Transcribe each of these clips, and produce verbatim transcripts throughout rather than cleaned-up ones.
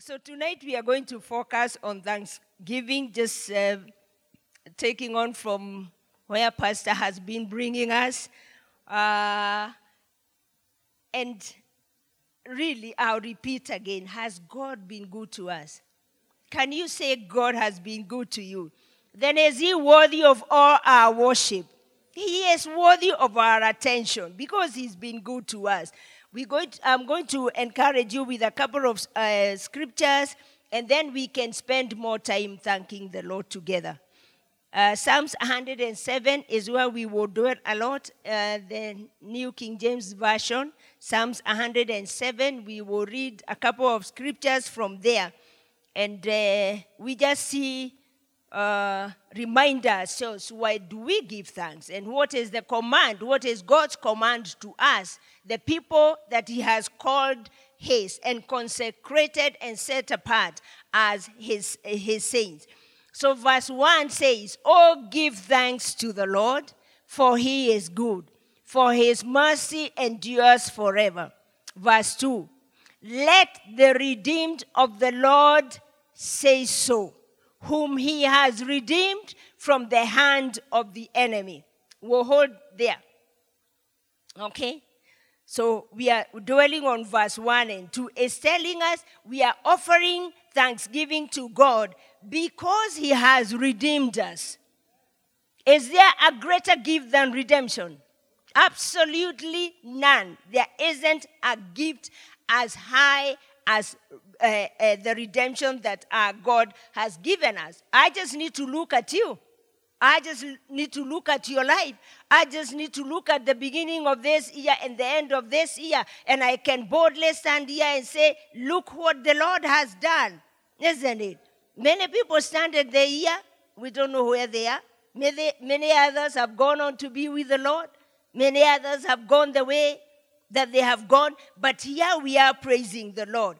So tonight we are going to focus on Thanksgiving, just uh, taking on from where Pastor has been bringing us. Uh, and really, I'll repeat again, has God been good to us? Can you say God has been good to you? Then is he worthy of all our worship? He is worthy of our attention because he's been good to us. We're going to, I'm going to encourage you with a couple of uh, scriptures, and then we can spend more time thanking the Lord together. Uh, Psalms one hundred seven is where we will do it a lot, uh, the New King James Version. Psalms one hundred seven, we will read a couple of scriptures from there. And uh, we just see, uh, remind ourselves, why do we give thanks? And what is the command? What is God's command to us? The people that he has called his and consecrated and set apart as his, his saints. So verse one says, "Oh, give thanks to the Lord, for he is good, for his mercy endures forever." Verse two, "Let the redeemed of the Lord say so, whom he has redeemed from the hand of the enemy." We'll hold there. Okay? So we are dwelling on verse one and two. It's telling us we are offering thanksgiving to God because he has redeemed us. Is there a greater gift than redemption? Absolutely none. There isn't a gift as high as uh, uh, the redemption that our God has given us. I just need to look at you. I just need to look at your life. I just need to look at the beginning of this year and the end of this year. And I can boldly stand here and say, look what the Lord has done. Isn't it? Many people stand at the year. We don't know where they are. Many, many others have gone on to be with the Lord. Many others have gone the way that they have gone. But here we are praising the Lord.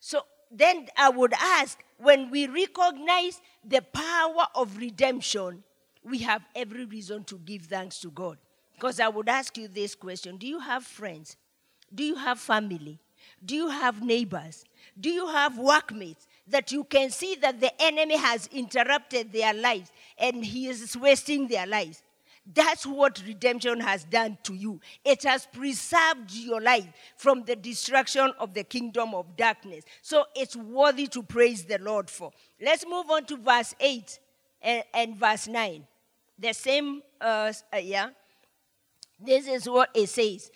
So then I would ask, when we recognize the power of redemption, we have every reason to give thanks to God. Because I would ask you this question. Do you have friends? Do you have family? Do you have neighbors? Do you have workmates that you can see that the enemy has interrupted their lives and he is wasting their lives? That's what redemption has done to you. It has preserved your life from the destruction of the kingdom of darkness. So it's worthy to praise the Lord for. Let's move on to verse eight and, and verse nine. The same, uh, yeah. This is what it says.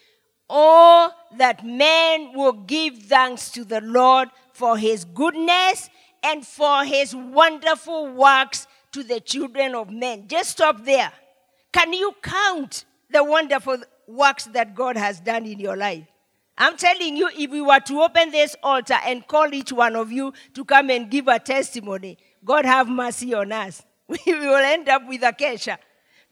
"Oh, that men will give thanks to the Lord for his goodness and for his wonderful works to the children of men." Just stop there. Can you count the wonderful works that God has done in your life? I'm telling you, if we were to open this altar and call each one of you to come and give a testimony, God have mercy on us. We will end up with a Kesha.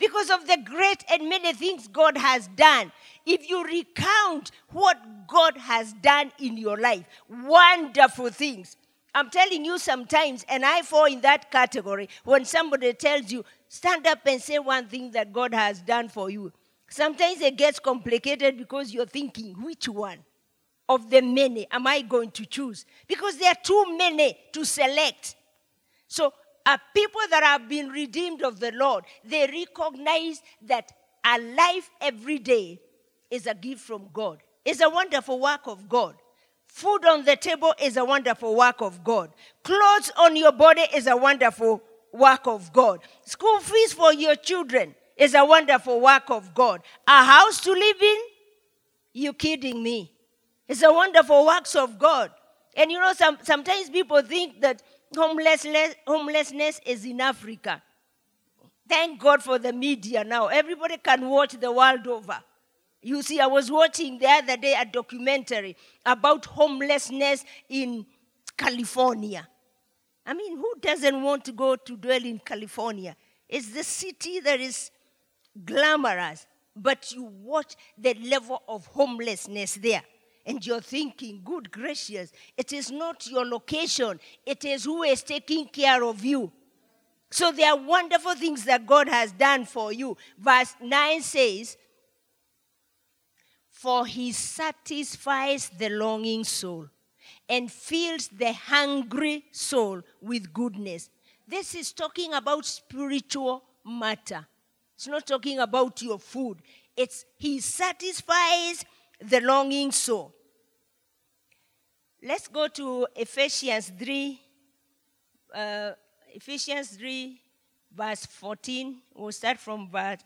Because of the great and many things God has done, if you recount what God has done in your life, wonderful things. I'm telling you sometimes, and I fall in that category, when somebody tells you, stand up and say one thing that God has done for you. Sometimes it gets complicated because you're thinking, which one of the many am I going to choose? Because there are too many to select. So a people that have been redeemed of the Lord, they recognize that a life every day is a gift from God. It's a wonderful work of God. Food on the table is a wonderful work of God. Clothes on your body is a wonderful work of God. School fees for your children is a wonderful work of God. A house to live in? You kidding me? It's a wonderful works of God. And you know, some, sometimes people think that homelessness, homelessness is in Africa. Thank God for the media now. Everybody can watch the world over. You see, I was watching the other day a documentary about homelessness in California. I mean, who doesn't want to go to dwell in California? It's the city that is glamorous, but you watch the level of homelessness there, and you're thinking, good gracious, it is not your location. It is who is taking care of you. So there are wonderful things that God has done for you. Verse nine says, "For he satisfies the longing soul and fills the hungry soul with goodness. This is talking about spiritual matter. It's not talking about your food. It's he satisfies the longing soul. Let's go to Ephesians three. Uh, Ephesians three, verse fourteen. We'll start from verse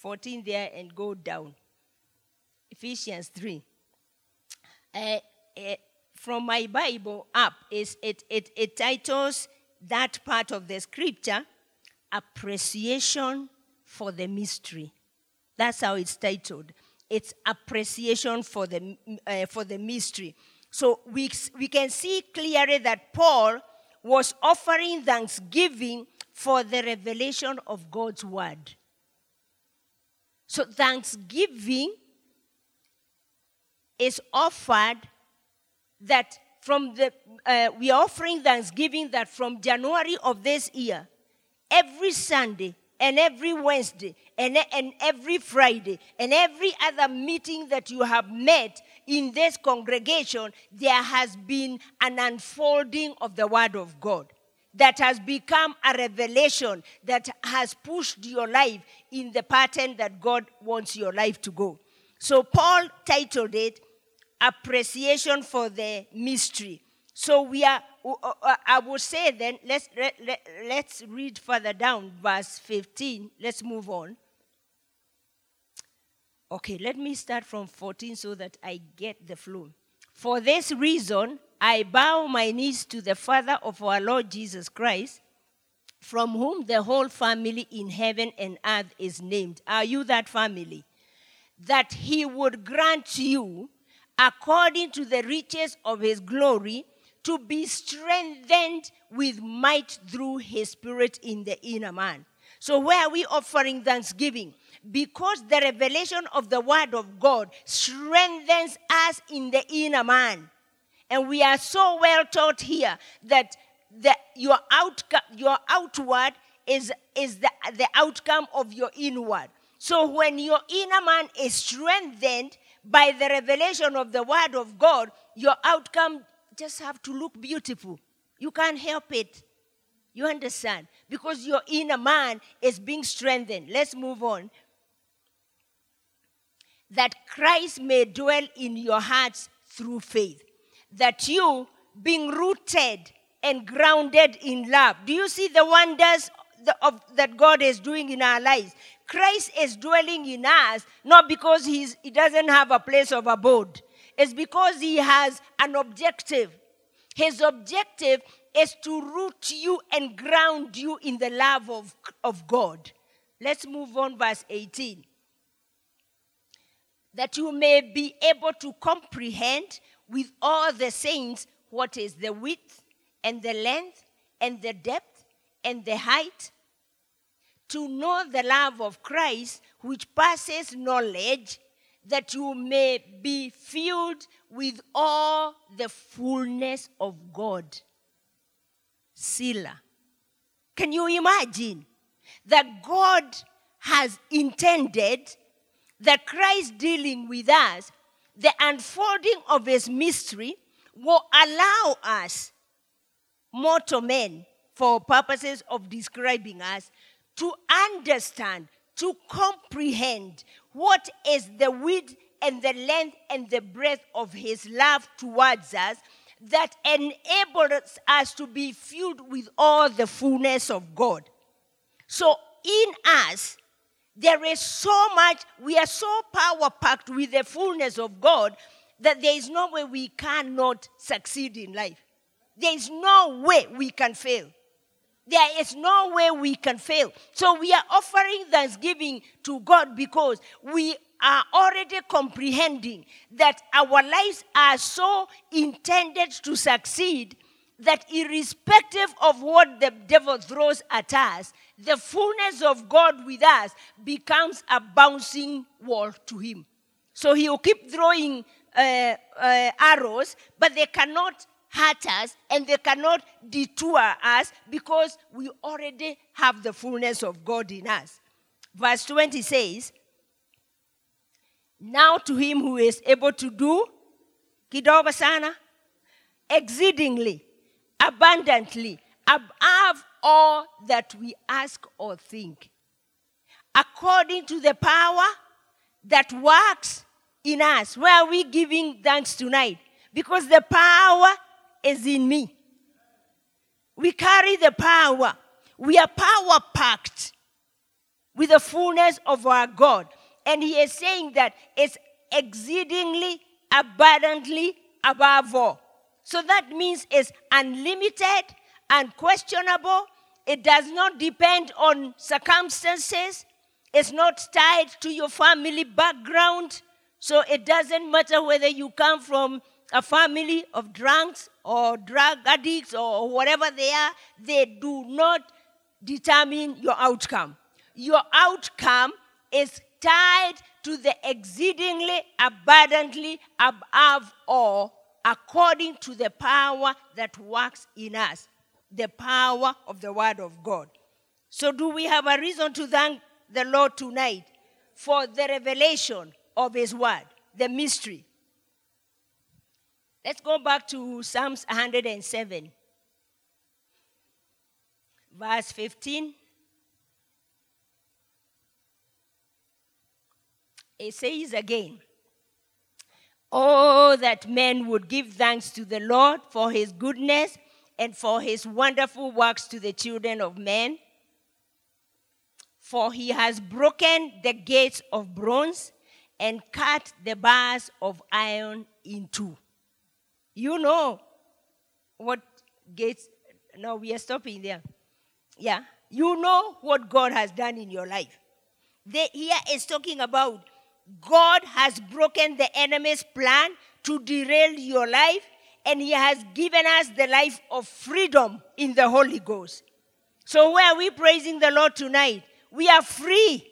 fourteen there and go down. Ephesians three. Uh, uh, from my Bible up, is it, it, it titles that part of the scripture, Appreciation for the Mystery. That's how it's titled. It's Appreciation for the, uh, for the Mystery. So we, we can see clearly that Paul was offering thanksgiving for the revelation of God's word. So thanksgiving is offered that from the, uh, we are offering thanksgiving that from January of this year, every Sunday and every Wednesday and, and every Friday and every other meeting that you have met in this congregation, there has been an unfolding of the word of God that has become a revelation that has pushed your life in the pattern that God wants your life to go. So Paul titled it, Appreciation for the Mystery. So we are, I would say then, let's, let, let's read further down, verse fifteen. Let's move on. Okay, let me start from fourteen so that I get the flow. For this reason, I bow my knees to the Father of our Lord Jesus Christ, from whom the whole family in heaven and earth is named. Are you that family? That he would grant you, according to the riches of his glory, to be strengthened with might through his Spirit in the inner man. So where are we offering thanksgiving? Because the revelation of the word of God strengthens us in the inner man. And we are so well taught here that the, your, outcome, your outward is, is the, the outcome of your inward. So when your inner man is strengthened by the revelation of the word of God, your outcome just have to look beautiful. You can't help it. You understand? Because your inner man is being strengthened. Let's move on. That Christ may dwell in your hearts through faith. That you, being rooted and grounded in love. Do you see the wonders the, of, that God is doing in our lives? Christ is dwelling in us, not because he's, he doesn't have a place of abode. It's because he has an objective. His objective is to root you and ground you in the love of, of God. Let's move on, verse eighteen. That you may be able to comprehend with all the saints what is the width and the length and the depth and the height, to know the love of Christ which passes knowledge, that you may be filled with all the fullness of God. Sila. Can you imagine that God has intended that Christ dealing with us, the unfolding of his mystery will allow us, mortal men, for purposes of describing us, to understand, to comprehend what is the width and the length and the breadth of his love towards us that enables us to be filled with all the fullness of God. So in us, there is so much, we are so power-packed with the fullness of God that there is no way we cannot succeed in life. There is no way we can fail. There is no way we can fail. So we are offering thanksgiving to God because we are already comprehending that our lives are so intended to succeed that irrespective of what the devil throws at us, the fullness of God with us becomes a bouncing wall to him. So he will keep throwing uh, uh, arrows, but they cannot hurt us and they cannot detour us because we already have the fullness of God in us. Verse twenty says, now to him who is able to do, kidogo sana, exceedingly, abundantly, above all that we ask or think, according to the power that works in us. Where are we giving thanks tonight? Because the power is in me. We carry the power. We are power-packed with the fullness of our God. And he is saying that it's exceedingly, abundantly above all. So that means it's unlimited, unquestionable. It does not depend on circumstances. It's not tied to your family background. So it doesn't matter whether you come from a family of drunks or drug addicts or whatever they are. They do not determine your outcome. Your outcome is tied to the exceedingly, abundantly, above all, according to the power that works in us, the power of the Word of God. So do we have a reason to thank the Lord tonight for the revelation of his Word, the mystery? Let's go back to Psalms one hundred seven, verse fifteen. It says again, "Oh, that men would give thanks to the Lord for his goodness and for his wonderful works to the children of men. For he has broken the gates of bronze and cut the bars of iron in two." You know what gates... No, we are stopping there. Yeah. You know what God has done in your life. They, here is talking about God has broken the enemy's plan to derail your life, and he has given us the life of freedom in the Holy Ghost. So where are we praising the Lord tonight? We are free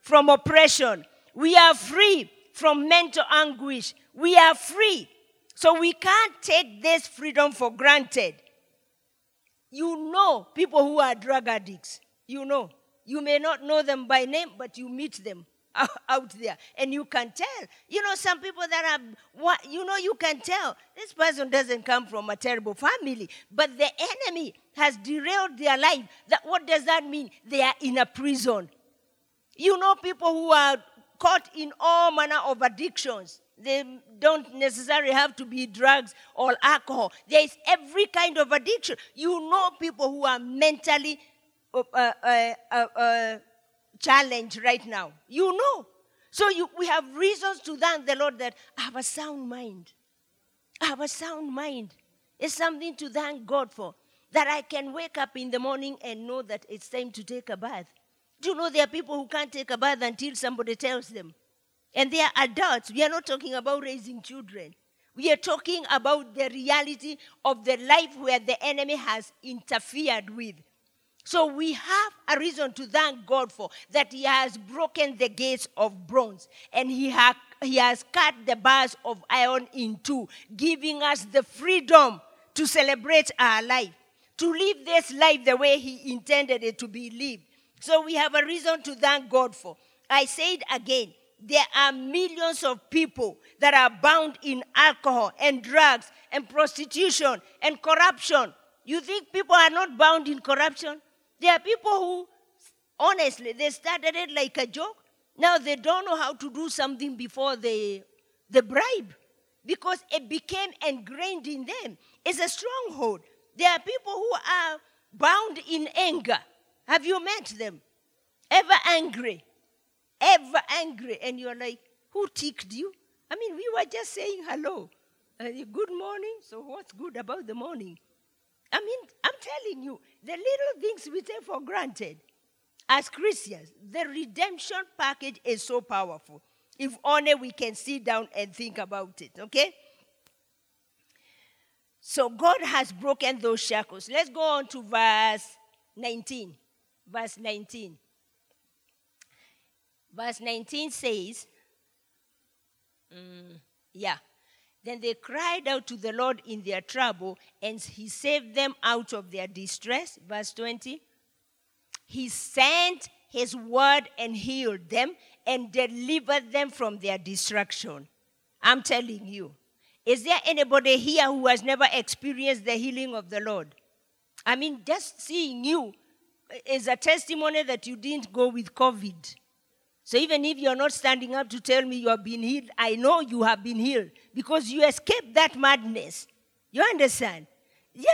from oppression. We are free from mental anguish. We are free. So we can't take this freedom for granted. You know people who are drug addicts. You know. You may not know them by name, but you meet them out there, and you can tell. You know, some people that are, you know, you can tell this person doesn't come from a terrible family, but the enemy has derailed their life. That, what does that mean? They are in a prison. You know, people who are caught in all manner of addictions. They don't necessarily have to be drugs or alcohol. There is every kind of addiction. You know, people who are mentally uh, uh, uh, uh, challenge right now. You know. So you, we have reasons to thank the Lord that I have a sound mind. I have a sound mind. It's something to thank God for. That I can wake up in the morning and know that it's time to take a bath. Do you know there are people who can't take a bath until somebody tells them? And they are adults. We are not talking about raising children. We are talking about the reality of the life where the enemy has interfered with. So we have a reason to thank God for that he has broken the gates of bronze and he, ha- he has cut the bars of iron in two, giving us the freedom to celebrate our life, to live this life the way he intended it to be lived. So we have a reason to thank God for. I say it again, there are millions of people that are bound in alcohol and drugs and prostitution and corruption. You think people are not bound in corruption? There are people who, honestly, they started it like a joke. Now they don't know how to do something before they, they bribe because it became ingrained in them. It's a stronghold. There are people who are bound in anger. Have you met them? Ever angry. Ever angry. And you're like, who ticked you? I mean, we were just saying hello. Uh, good morning. So what's good about the morning? I mean, I'm telling you, the little things we take for granted as Christians, the redemption package is so powerful. If only we can sit down and think about it, okay? So God has broken those shackles. Let's go on to verse nineteen. Verse nineteen. Verse nineteen says, mm, yeah. Then they cried out to the Lord in their trouble, and he saved them out of their distress. Verse twenty. He sent his word and healed them and delivered them from their destruction. I'm telling you, Is there anybody here who has never experienced the healing of the Lord? I mean, just seeing you is a testimony that you didn't go with COVID. So even if you're not standing up to tell me you have been healed, I know you have been healed because you escaped that madness. You understand? Yeah.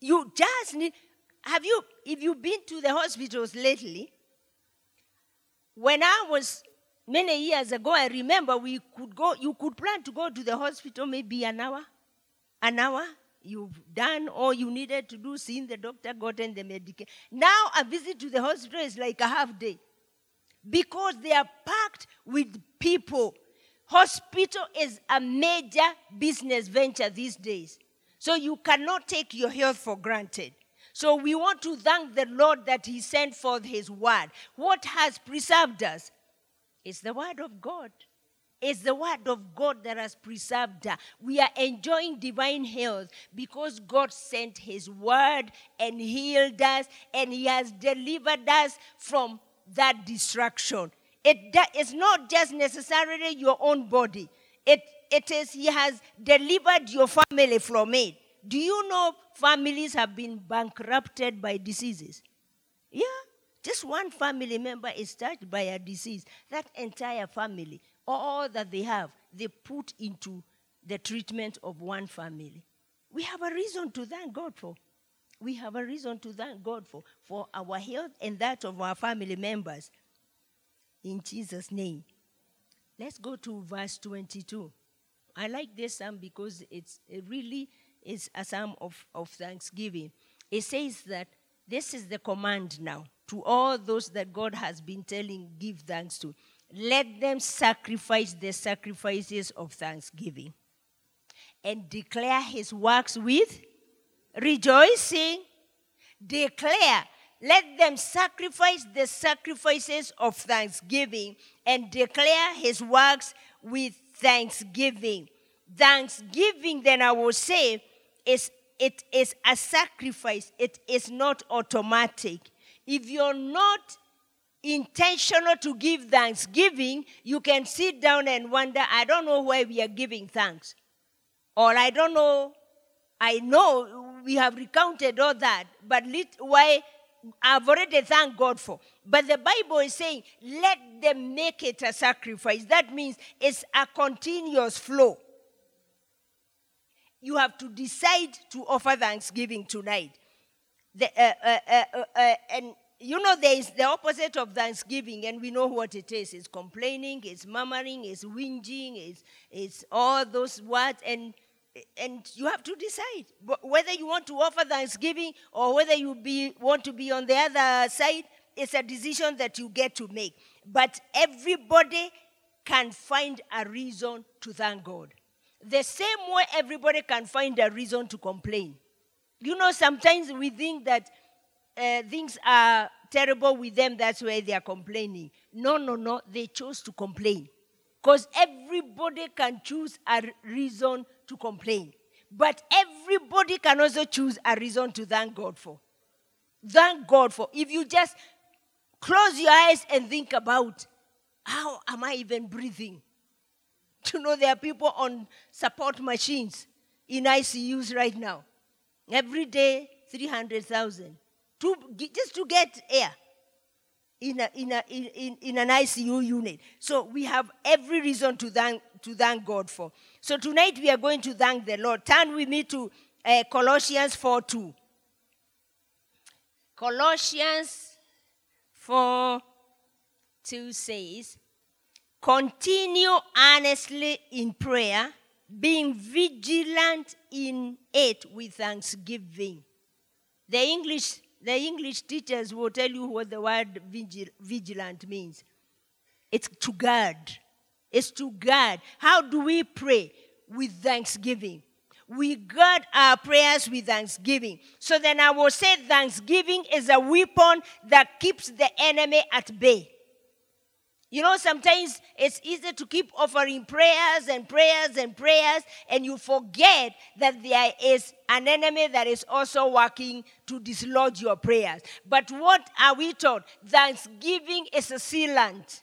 You just need... Have you... If you've been to the hospitals lately, when I was... Many years ago, I remember we could go, you could plan to go to the hospital maybe an hour. An hour, you've done all you needed to do, seen the doctor, gotten the medication. Now a visit to the hospital is like a half day because they are packed with people. Hospital is a major business venture these days. So you cannot take your health for granted. So we want to thank the Lord that he sent forth his word. What has preserved us? It's the word of God. It's the word of God that has preserved her. We are enjoying divine health because God sent his word and healed us and he has delivered us from that destruction. It is not just necessarily your own body. It, it is he has delivered your family from it. Do you know families have been bankrupted by diseases? Yeah. Just one family member is touched by a disease. That entire family, all that they have, they put into the treatment of one family. We have a reason to thank God for. We have a reason to thank God for, for our health and that of our family members. In Jesus' name. Let's go to verse twenty-two. I like this psalm because it's, it really is a psalm of, of thanksgiving. It says that this is the command now. To all those that God has been telling, give thanks to. Let them sacrifice the sacrifices of thanksgiving and declare his works with rejoicing. Declare. Let them sacrifice the sacrifices of thanksgiving and declare his works with thanksgiving. Thanksgiving, then I will say, is it is a sacrifice. It is not automatic. If you're not intentional to give thanksgiving, you can sit down and wonder, I don't know why we are giving thanks. Or I don't know, I know we have recounted all that, but let, why I've already thanked God for. But the Bible is saying, let them make it a sacrifice. That means it's a continuous flow. You have to decide to offer thanksgiving tonight. The, uh, uh, uh, uh, uh, and you know there is the opposite of thanksgiving, and we know what it is. It's complaining, it's murmuring, it's whinging, it's, it's all those words, and and you have to decide whether you want to offer thanksgiving or whether you be want to be on the other side. It's a decision that you get to make. But everybody can find a reason to thank God. The same way everybody can find a reason to complain. You know, sometimes we think that uh, things are terrible with them. That's why they are complaining. No, no, no. They chose to complain. Because everybody can choose a reason to complain. But everybody can also choose a reason to thank God for. Thank God for. If you just close your eyes and think about, how am I even breathing? You know, there are people on support machines in I C Us right now. Every day, three hundred thousand. To, just to get air in, a, in, a, in, in an I C U unit. So we have every reason to thank, to thank God for. So tonight we are going to thank the Lord. Turn with me to uh, Colossians four two. Colossians four two says, continue earnestly in prayer, being vigilant in it with thanksgiving. The English, the English teachers will tell you what the word vigil, vigilant means. It's to guard. It's to guard. How do we pray? With thanksgiving. We guard our prayers with thanksgiving. So then I will say thanksgiving is a weapon that keeps the enemy at bay. You know, sometimes it's easy to keep offering prayers and prayers and prayers, and you forget that there is an enemy that is also working to dislodge your prayers. But what are we taught? Thanksgiving is a sealant.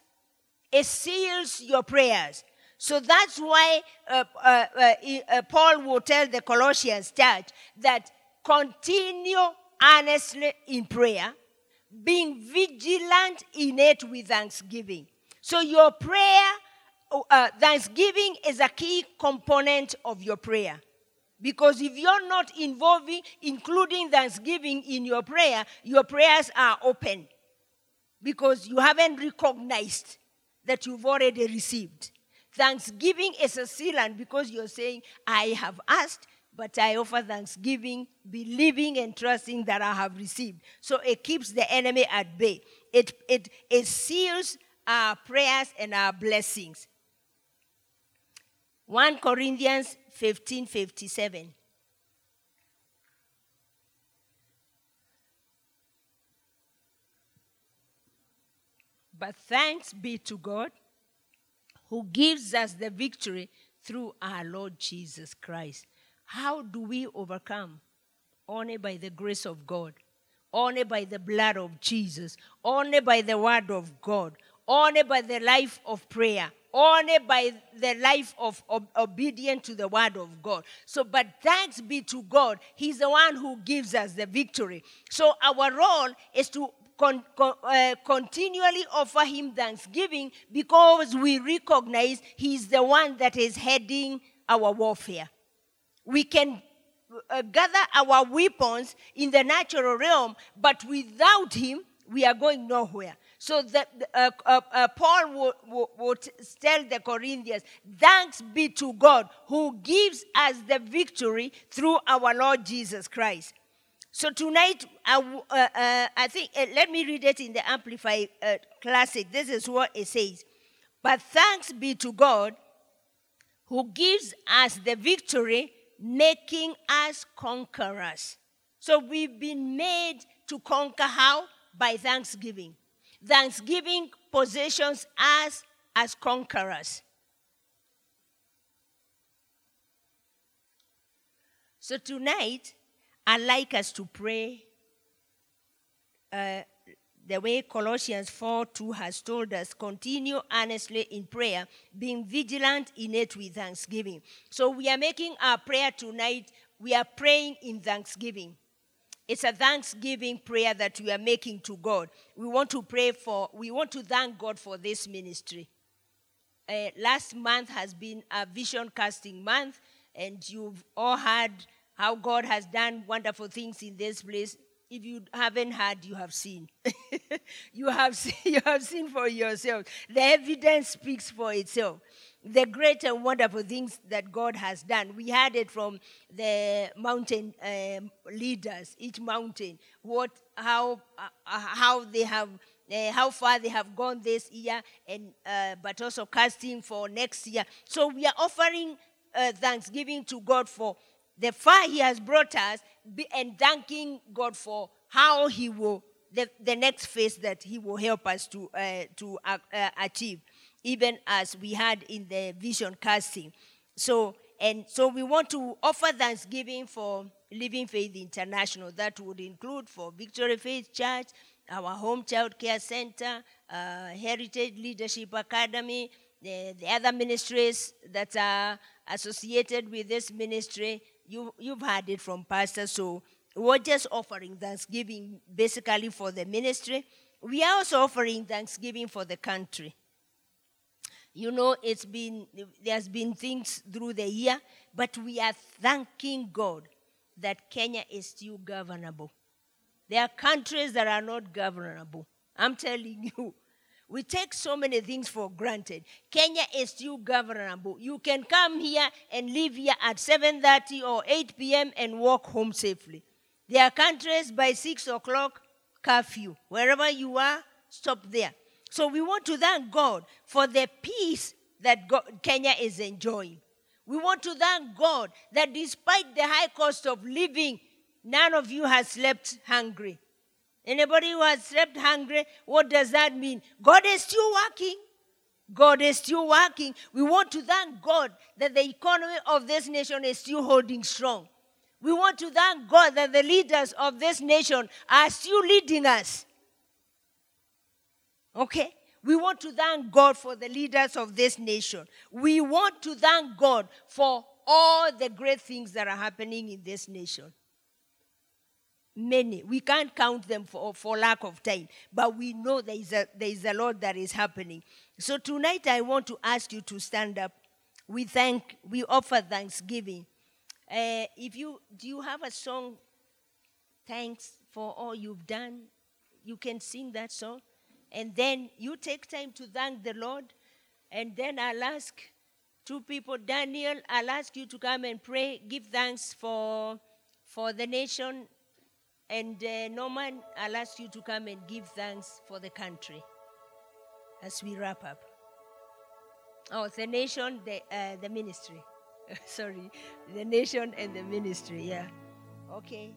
It seals your prayers. So that's why uh, uh, uh, uh, Paul would tell the Colossians church that continue earnestly in prayer, being vigilant in it with thanksgiving. So your prayer, uh, thanksgiving is a key component of your prayer. Because if you're not involving, including thanksgiving in your prayer, your prayers are open. Because you haven't recognized that you've already received. Thanksgiving is a sealant because you're saying, I have asked, but I offer thanksgiving, believing and trusting that I have received. So it keeps the enemy at bay. It, it, it seals our prayers and our blessings. First Corinthians fifteen fifty-seven. But thanks be to God, who gives us the victory through our Lord Jesus Christ. How do we overcome? Only by the grace of God. Only by the blood of Jesus. Only by the word of God. Only by the life of prayer. Only by the life of, of obedience to the word of God. So, but thanks be to God. He's the one who gives us the victory. So our role is to Con, con, uh, continually offer him thanksgiving because we recognize he's the one that is heading our warfare. We can uh, gather our weapons in the natural realm, but without him, we are going nowhere. So that uh, uh, uh, Paul will, will, will tell the Corinthians, thanks be to God who gives us the victory through our Lord Jesus Christ. So tonight, I, uh, uh, I think, uh, let me read it in the Amplified uh, Classic. This is what it says. But thanks be to God who gives us the victory, making us conquerors. So we've been made to conquer how? By thanksgiving. Thanksgiving positions us as conquerors. So tonight, I'd like us to pray uh, the way Colossians four two has told us, continue earnestly in prayer, being vigilant in it with thanksgiving. So we are making our prayer tonight, we are praying in thanksgiving. It's a thanksgiving prayer that we are making to God. We want to pray for, we want to thank God for this ministry. Uh, last month has been a vision casting month, and you've all heard how God has done wonderful things in this place. If you haven't heard, you have seen. You have seen, you have seen for yourself. The evidence speaks for itself. The great and wonderful things that God has done. We heard it from the mountain um, leaders, each mountain, what, how, uh, how they have, uh, how far they have gone this year, and uh, but also casting for next year. So we are offering uh, thanksgiving to God for the far he has brought us, and thanking God for how he will, the, the next phase that he will help us to uh, to uh, uh, achieve, even as we had in the vision casting. So, and so we want to offer thanksgiving for Living Faith International. That would include for Victory Faith Church, our Home Child Care Center, uh, Heritage Leadership Academy, the, the other ministries that are associated with this ministry. You, you've heard it from pastors, so we're just offering thanksgiving basically for the ministry. We are also offering thanksgiving for the country. You know, it's been, there's been things through the year, but we are thanking God that Kenya is still governable. There are countries that are not governable. I'm telling you. We take so many things for granted. Kenya is still governable. You can come here and live here at seven thirty or eight p.m. and walk home safely. There are countries by six o'clock, curfew. Wherever you are, stop there. So we want to thank God for the peace that God, Kenya is enjoying. We want to thank God that despite the high cost of living, none of you has slept hungry. Anybody who has slept hungry, what does that mean? God is still working. God is still working. We want to thank God that the economy of this nation is still holding strong. We want to thank God that the leaders of this nation are still leading us. Okay? We want to thank God for the leaders of this nation. We want to thank God for all the great things that are happening in this nation. Many. We can't count them for, for lack of time. But we know there is a, there is a lot that is happening. So tonight I want to ask you to stand up. We thank, we offer thanksgiving. Uh, if you, do you have a song, Thanks for All You've Done? You can sing that song. And then you take time to thank the Lord. And then I'll ask two people, Daniel, I'll ask you to come and pray. Give thanks for, for the nation. And uh, Norman, I'll ask you to come and give thanks for the country as we wrap up. Oh, the nation, the uh, the ministry. Sorry, the nation and the ministry, yeah. Okay.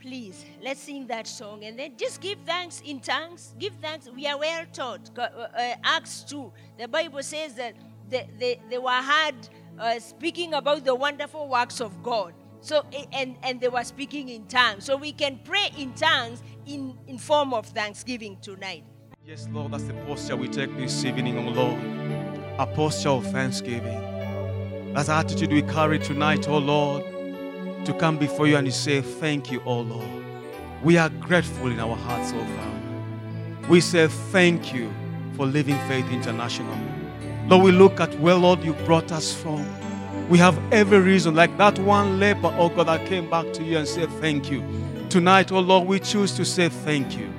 Please, let's sing that song. And then just give thanks in tongues. Give thanks. We are well taught. Uh, uh, Acts two, the Bible says that they, they, they were heard uh, speaking about the wonderful works of God. So and, and they were speaking in tongues. So we can pray in tongues in, in form of thanksgiving tonight. Yes, Lord, that's the posture we take this evening, O Lord. A posture of thanksgiving. That's the attitude we carry tonight, O Lord, to come before you and to say, thank you, O Lord. We are grateful in our hearts, O Father. We say thank you for Living Faith International. Lord, we look at where, Lord, you brought us from. We have every reason, like that one leper, oh God, that came back to you and said thank you. Tonight, oh Lord, we choose to say thank you.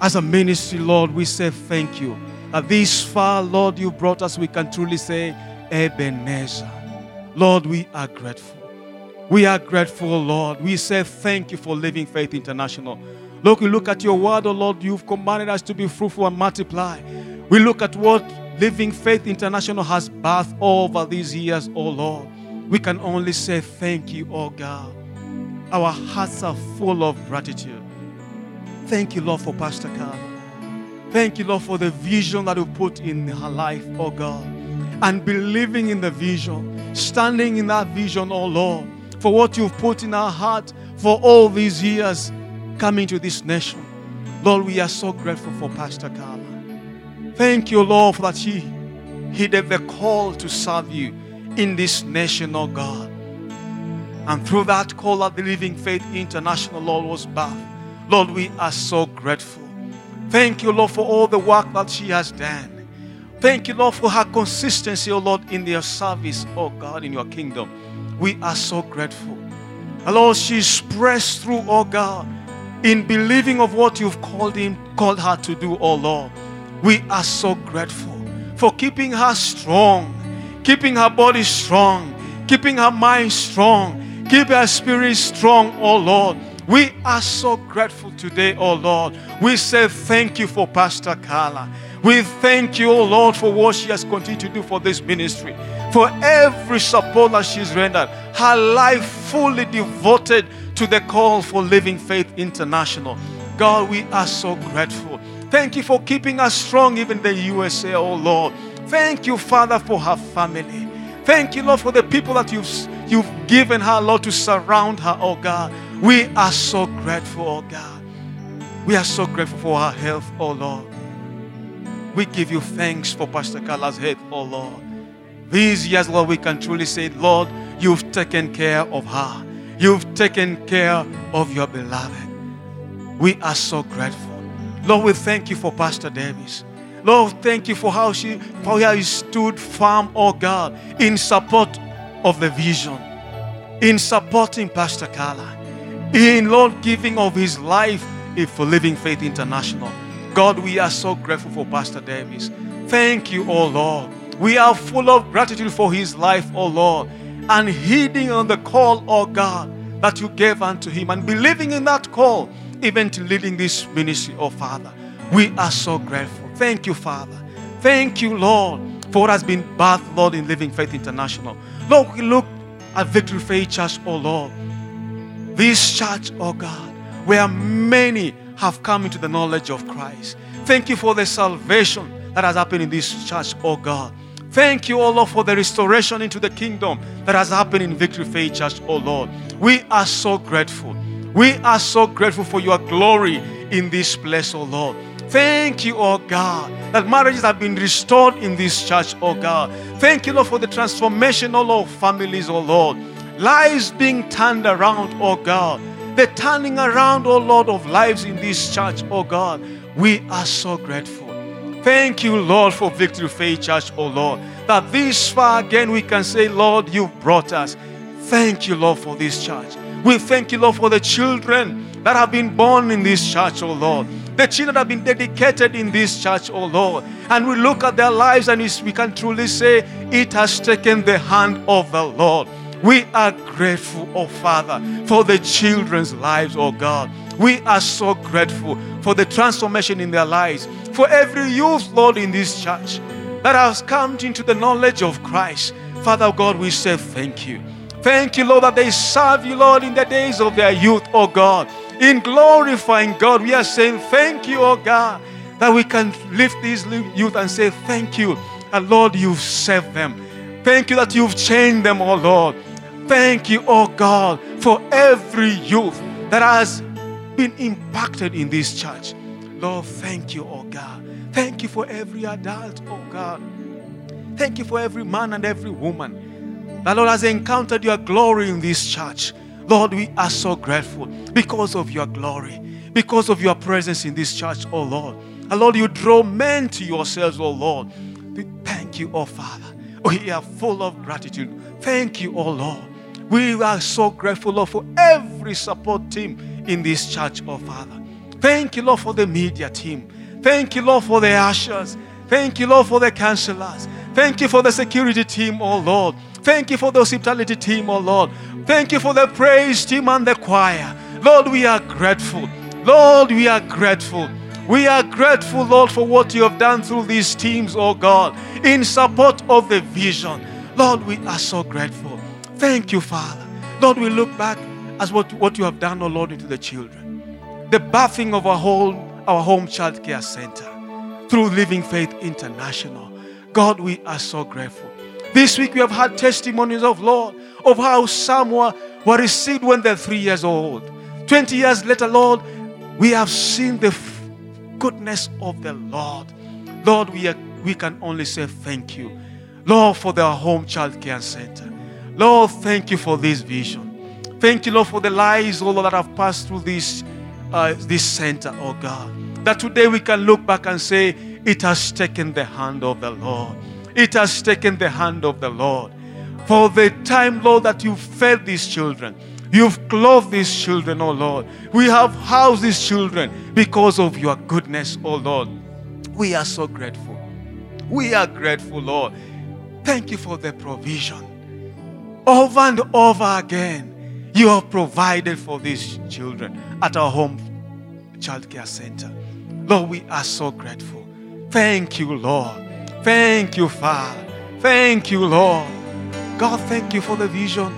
As a ministry, Lord, we say thank you. That this far, Lord, you brought us, we can truly say, Ebenezer. Lord, we are grateful. We are grateful, Lord. We say thank you for Living Faith International. Look, we look at your word, oh Lord, you've commanded us to be fruitful and multiply. We look at what Living Faith International has birthed over these years, oh Lord. We can only say thank you, oh God. Our hearts are full of gratitude. Thank you, Lord, for Pastor Carla. Thank you, Lord, for the vision that you put in her life, oh God. And believing in the vision, standing in that vision, oh Lord, for what you've put in our heart for all these years coming to this nation. Lord, we are so grateful for Pastor Carla. Thank you, Lord, that he heeded the call to serve you in this nation, oh God. And through that call that the Living Faith International, Lord, was birthed. Lord, we are so grateful. Thank you, Lord, for all the work that she has done. Thank you, Lord, for her consistency, oh Lord, in your service, oh God, in your kingdom. We are so grateful. And Lord, she's pressed through, oh God, in believing of what you've called him, called her to do, oh Lord. We are so grateful for keeping her strong, keeping her body strong, keeping her mind strong, keep her spirit strong, oh Lord. We are so grateful today, oh Lord. We say thank you for Pastor Carla. We thank you, oh Lord, for what she has continued to do for this ministry, for every support that she's rendered, her life fully devoted to the call for Living Faith International. God, we are so grateful. Thank you for keeping us strong, even the U S A, oh Lord. Thank you, Father, for her family. Thank you, Lord, for the people that you've, you've given her, Lord, to surround her, oh God. We are so grateful, oh God. We are so grateful for her health, oh Lord. We give you thanks for Pastor Carla's health, oh Lord. These years, Lord, we can truly say, Lord, you've taken care of her. You've taken care of your beloved. We are so grateful. Lord, we thank you for Pastor Davis. Lord, thank you for how she, for how you stood firm, oh God, in support of the vision, in supporting Pastor Carla, in, Lord, giving of his life for Living Faith International. God, we are so grateful for Pastor Davis. Thank you, oh Lord. We are full of gratitude for his life, oh Lord, and heeding on the call, oh God, that you gave unto him, and believing in that call, even to leading this ministry, oh Father. We are so grateful. Thank you, Father. Thank you, Lord, for what has been birthed, Lord, in Living Faith International. Lord, we look at Victory Faith Church, oh Lord. This church, oh God, where many have come into the knowledge of Christ. Thank you for the salvation that has happened in this church, oh God. Thank you, oh Lord, for the restoration into the kingdom that has happened in Victory Faith Church, oh Lord. We are so grateful. We are so grateful for your glory in this place, oh Lord. Thank you, oh God, that marriages have been restored in this church, oh God. Thank you, Lord, for the transformation, oh Lord, of families, oh Lord. Lives being turned around, oh God. The turning around, oh Lord, of lives in this church, oh God. We are so grateful. Thank you, Lord, for Victory Faith Church, oh Lord, that this far again we can say, Lord, you've brought us. Thank you, Lord, for this church. We thank you, Lord, for the children that have been born in this church, oh Lord. The children have been dedicated in this church, oh Lord. And we look at their lives and we can truly say, it has taken the hand of the Lord. We are grateful, oh Father, for the children's lives, oh God. We are so grateful for the transformation in their lives. For every youth, Lord, in this church that has come into the knowledge of Christ. Father God, we say thank you. Thank you, Lord, that they serve you, Lord, in the days of their youth, oh God. In glorifying God, we are saying thank you, oh God, that we can lift these youth and say thank you. And Lord, you've saved them. Thank you that you've changed them, oh Lord. Thank you, oh God, for every youth that has been impacted in this church. Lord, thank you, oh God. Thank you for every adult, oh God. Thank you for every man and every woman that, Lord, has encountered your glory in this church. Lord, we are so grateful because of your glory, because of your presence in this church, oh Lord. And Lord, you draw men to yourselves, oh Lord. We thank you, oh Father. We are full of gratitude. Thank you, oh Lord. We are so grateful, Lord, for every support team in this church, oh Father. Thank you, Lord, for the media team. Thank you, Lord, for the ushers. Thank you, Lord, for the counselors. Thank you for the security team, oh Lord. Thank you for the hospitality team, oh Lord. Thank you for the praise team and the choir. Lord, we are grateful. Lord, we are grateful. We are grateful, Lord, for what you have done through these teams, oh God, in support of the vision. Lord, we are so grateful. Thank you, Father. Lord, we look back as what, what you have done, oh Lord, into the children. The birthing of our whole, our home child care center through Living Faith International. God, we are so grateful. This week we have had testimonies of, Lord, of how some were, were received when they're three years old. Twenty years later, Lord, we have seen the goodness of the Lord. Lord, we are, we can only say thank you, Lord, for the home child care center. Lord, thank you for this vision. Thank you, Lord, for the lives, oh Lord, that have passed through this, uh, this center, oh God. That today we can look back and say, it has taken the hand of the Lord. It has taken the hand of the Lord. For the time, Lord, that you've fed these children, you've clothed these children, oh Lord. We have housed these children because of your goodness, oh Lord. We are so grateful. We are grateful, Lord. Thank you for the provision. Over and over again, you have provided for these children at our home childcare center. Lord, we are so grateful. Thank you, Lord. Thank you, Father. Thank you, Lord. God, thank you for the vision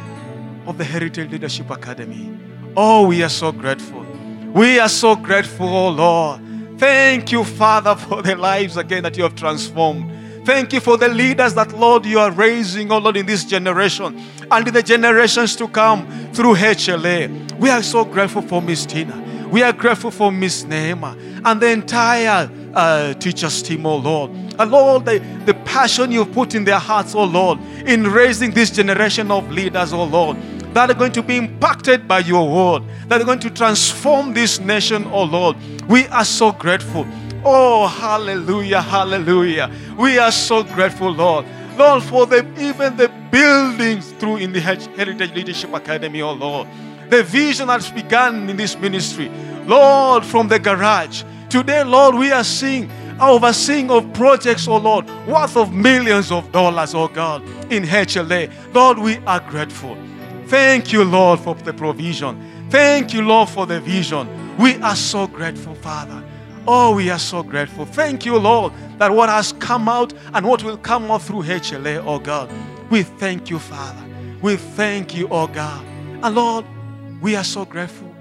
of the Heritage Leadership Academy. Oh, we are so grateful. We are so grateful, oh Lord. Thank you, Father, for the lives again that you have transformed. Thank you for the leaders that, Lord, you are raising, oh Lord, in this generation and in the generations to come through H L A. We are so grateful for Miss Tina. We are grateful for Miss Neema and the entire uh, teacher's team, oh Lord. And Lord, the, the passion you've put in their hearts, oh Lord, in raising this generation of leaders, oh Lord, that are going to be impacted by your word, that are going to transform this nation, oh Lord. We are so grateful. Oh, hallelujah, hallelujah. We are so grateful, Lord. Lord, for the, even the buildings through in the Heritage Leadership Academy, oh Lord. The vision that's begun in this ministry, Lord, from the garage. Today, Lord, we are seeing, overseeing of projects, oh Lord, worth of millions of dollars, oh God, in H L A. Lord, we are grateful. Thank you, Lord, for the provision. Thank you, Lord, for the vision. We are so grateful, Father. Oh, we are so grateful. Thank you, Lord, that what has come out and what will come out through H L A, oh God. We thank you, Father. We thank you, oh God. And Lord, we are so grateful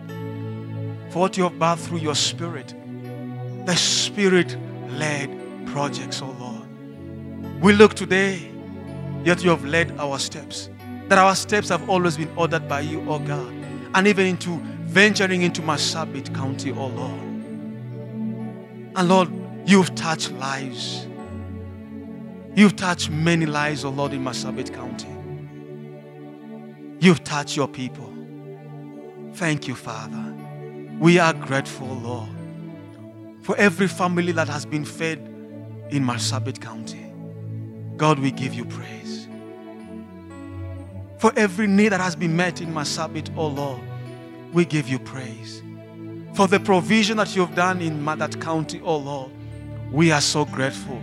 for what you have birthed through your Spirit. The Spirit-led projects, oh Lord. We look today, yet you have led our steps. That our steps have always been ordered by you, oh God, and even into venturing into Marsabit County, oh Lord. And Lord, you've touched lives. You've touched many lives, oh Lord, in Marsabit County. You've touched your people. Thank you, Father. We are grateful, Lord, for every family that has been fed in Marsabit County. God, we give you praise. For every need that has been met in Marsabit, oh Lord, we give you praise. For the provision that you've done in Madat County, oh Lord, we are so grateful.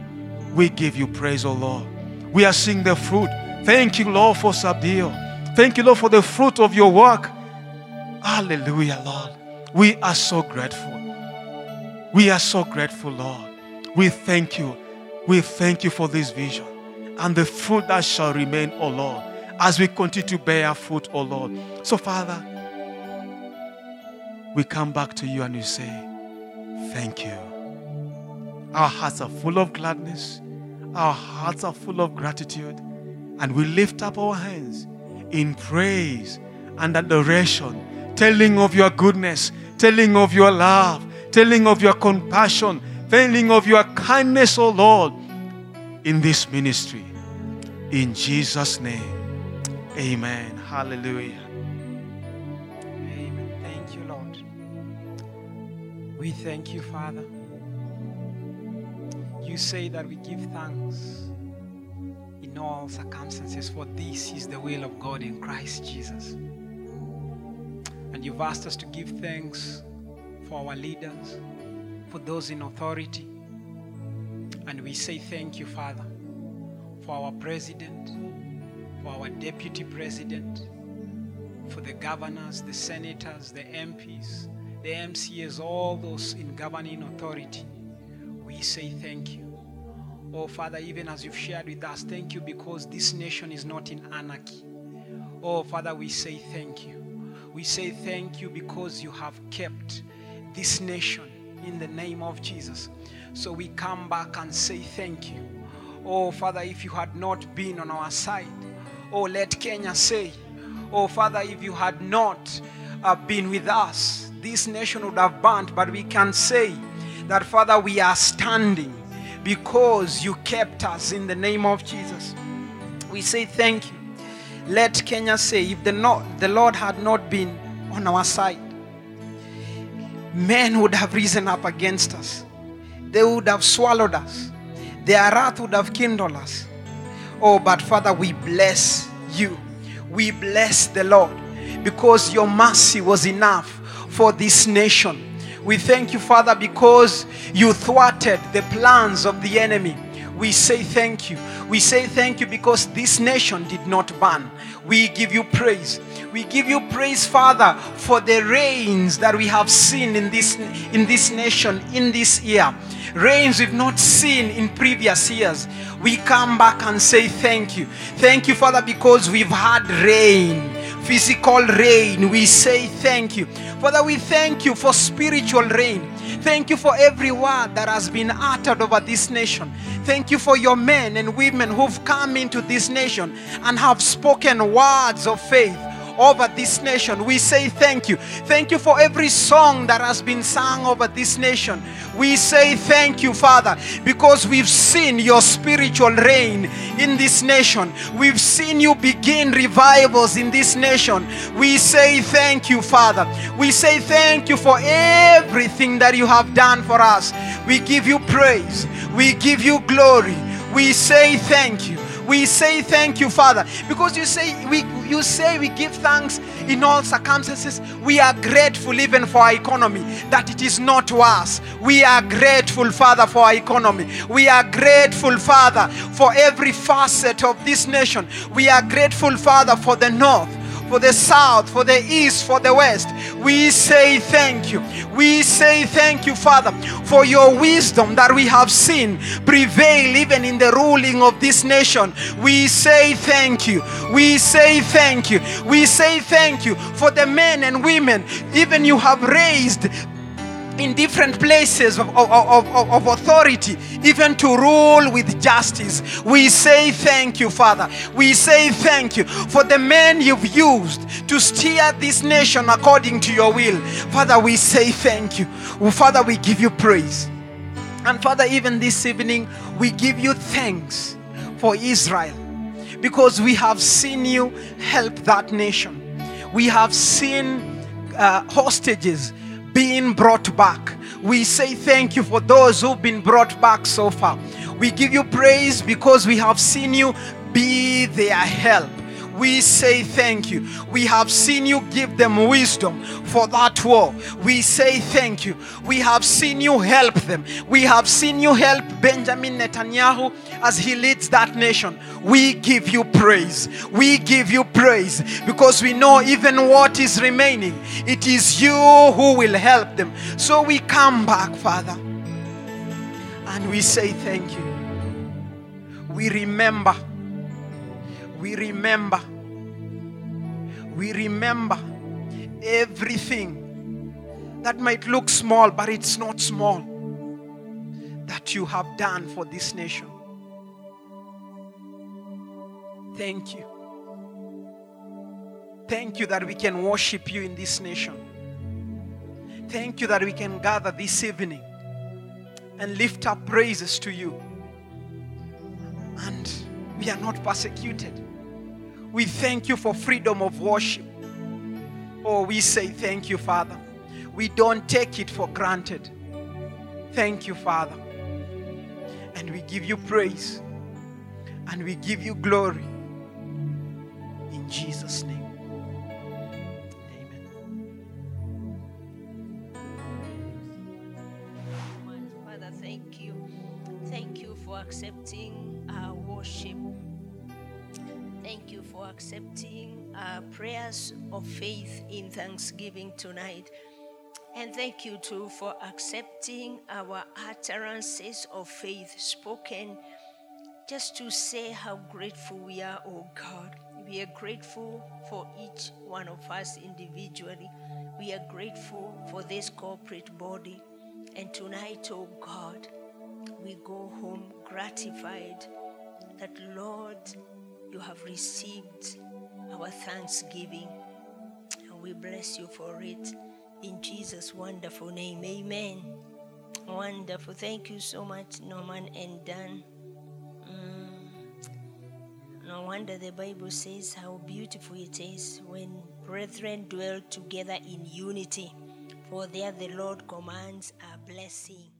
We give you praise, oh Lord. We are seeing the fruit. Thank you, Lord, for Sabio. Thank you, Lord, for the fruit of your work. Hallelujah, Lord. We are so grateful. We are so grateful, Lord. We thank you. We thank you for this vision and the fruit that shall remain, O Lord, as we continue to bear fruit, O Lord. So, Father, we come back to you and we say, thank you. Our hearts are full of gladness. Our hearts are full of gratitude. And we lift up our hands in praise and adoration, telling of your goodness, telling of your love, telling of your compassion, telling of your kindness, O Lord, in this ministry. In Jesus' name, amen. Hallelujah. Amen. Thank you, Lord. We thank you, Father. You say that we give thanks in all circumstances, for this is the will of God in Christ Jesus. And you've asked us to give thanks for our leaders, for those in authority. And we say thank you, Father, for our president, for our deputy president, for the governors, the senators, the M Ps, the M C As, all those in governing authority. We say thank you. Oh, Father, even as you've shared with us, thank you because this nation is not in anarchy. Oh, Father, we say thank you. We say thank you because you have kept this nation in the name of Jesus. So we come back and say thank you. Oh, Father, if you had not been on our side, oh, let Kenya say, oh, Father, if you had not uh, been with us, this nation would have burnt. But we can say that, Father, we are standing because you kept us in the name of Jesus. We say thank you. Let Kenya say, if the, not, the Lord had not been on our side, men would have risen up against us. They would have swallowed us. Their wrath would have kindled us. Oh, but Father, we bless you. We bless the Lord because your mercy was enough for this nation. We thank you, Father, because you thwarted the plans of the enemy. We say thank you. We say thank you because this nation did not burn. We give you praise. We give you praise, Father, for the rains that we have seen in this, in this nation, in this year. Rains we've not seen in previous years. We come back and say thank you. Thank you, Father, because we've had rain. Physical rain, we say thank you. Father, we thank you for spiritual rain. Thank you for every word that has been uttered over this nation. Thank you for your men and women who've come into this nation and have spoken words of faith over this nation. We say thank you. Thank you for every song that has been sung over this nation. We say thank you, Father, because we've seen your spiritual reign in this nation. We've seen you begin revivals in this nation. We say thank you, Father. We say thank you for everything that you have done for us. We give you praise. We give you glory. We say thank you. We say thank you, Father, because you say we you say we give thanks in all circumstances. We are grateful even for our economy, that it is not worse. We are grateful, Father, for our economy. We are grateful, Father, for every facet of this nation. We are grateful, Father, for the north, for the south, for the east, for the west. We say thank you. We say thank you, Father, for your wisdom that we have seen prevail even in the ruling of this nation. We say thank you. We say thank you. We say thank you for the men and women even you have raised in different places of, of, of, of authority, even to rule with justice. We say thank you, Father. We say thank you for the men you've used to steer this nation according to your will. Father, we say thank you. Father, we give you praise. And Father, even this evening, we give you thanks for Israel, because we have seen you help that nation. We have seen uh, hostages being brought back. We say thank you for those who've been brought back so far. We give you praise because we have seen you be their help. We say thank you. We have seen you give them wisdom for that war. We say thank you. We have seen you help them. We have seen you help Benjamin Netanyahu as he leads that nation. We give you praise. We give you praise because we know even what is remaining, it is you who will help them. So we come back, Father, and we say thank you. We remember We remember, we remember everything that might look small, but it's not small, that you have done for this nation. Thank you. Thank you that we can worship you in this nation. Thank you that we can gather this evening and lift up praises to you. And we are not persecuted. We thank you for freedom of worship. Oh, we say thank you, Father. We don't take it for granted. Thank you, Father. And we give you praise. And we give you glory. In Jesus' name. Amen. Father, thank you. Thank you for accepting our worship. Thank you for accepting our prayers of faith in thanksgiving tonight. And thank you too for accepting our utterances of faith spoken, just to say how grateful we are, oh God. We are grateful for each one of us individually. We are grateful for this corporate body. And tonight, oh God, we go home gratified that, Lord, you have received our thanksgiving, and we bless you for it in Jesus' wonderful name. Amen. Wonderful. Thank you so much, Norman and Dan. Mm. No wonder the Bible says how beautiful it is when brethren dwell together in unity, for there the Lord commands a blessing.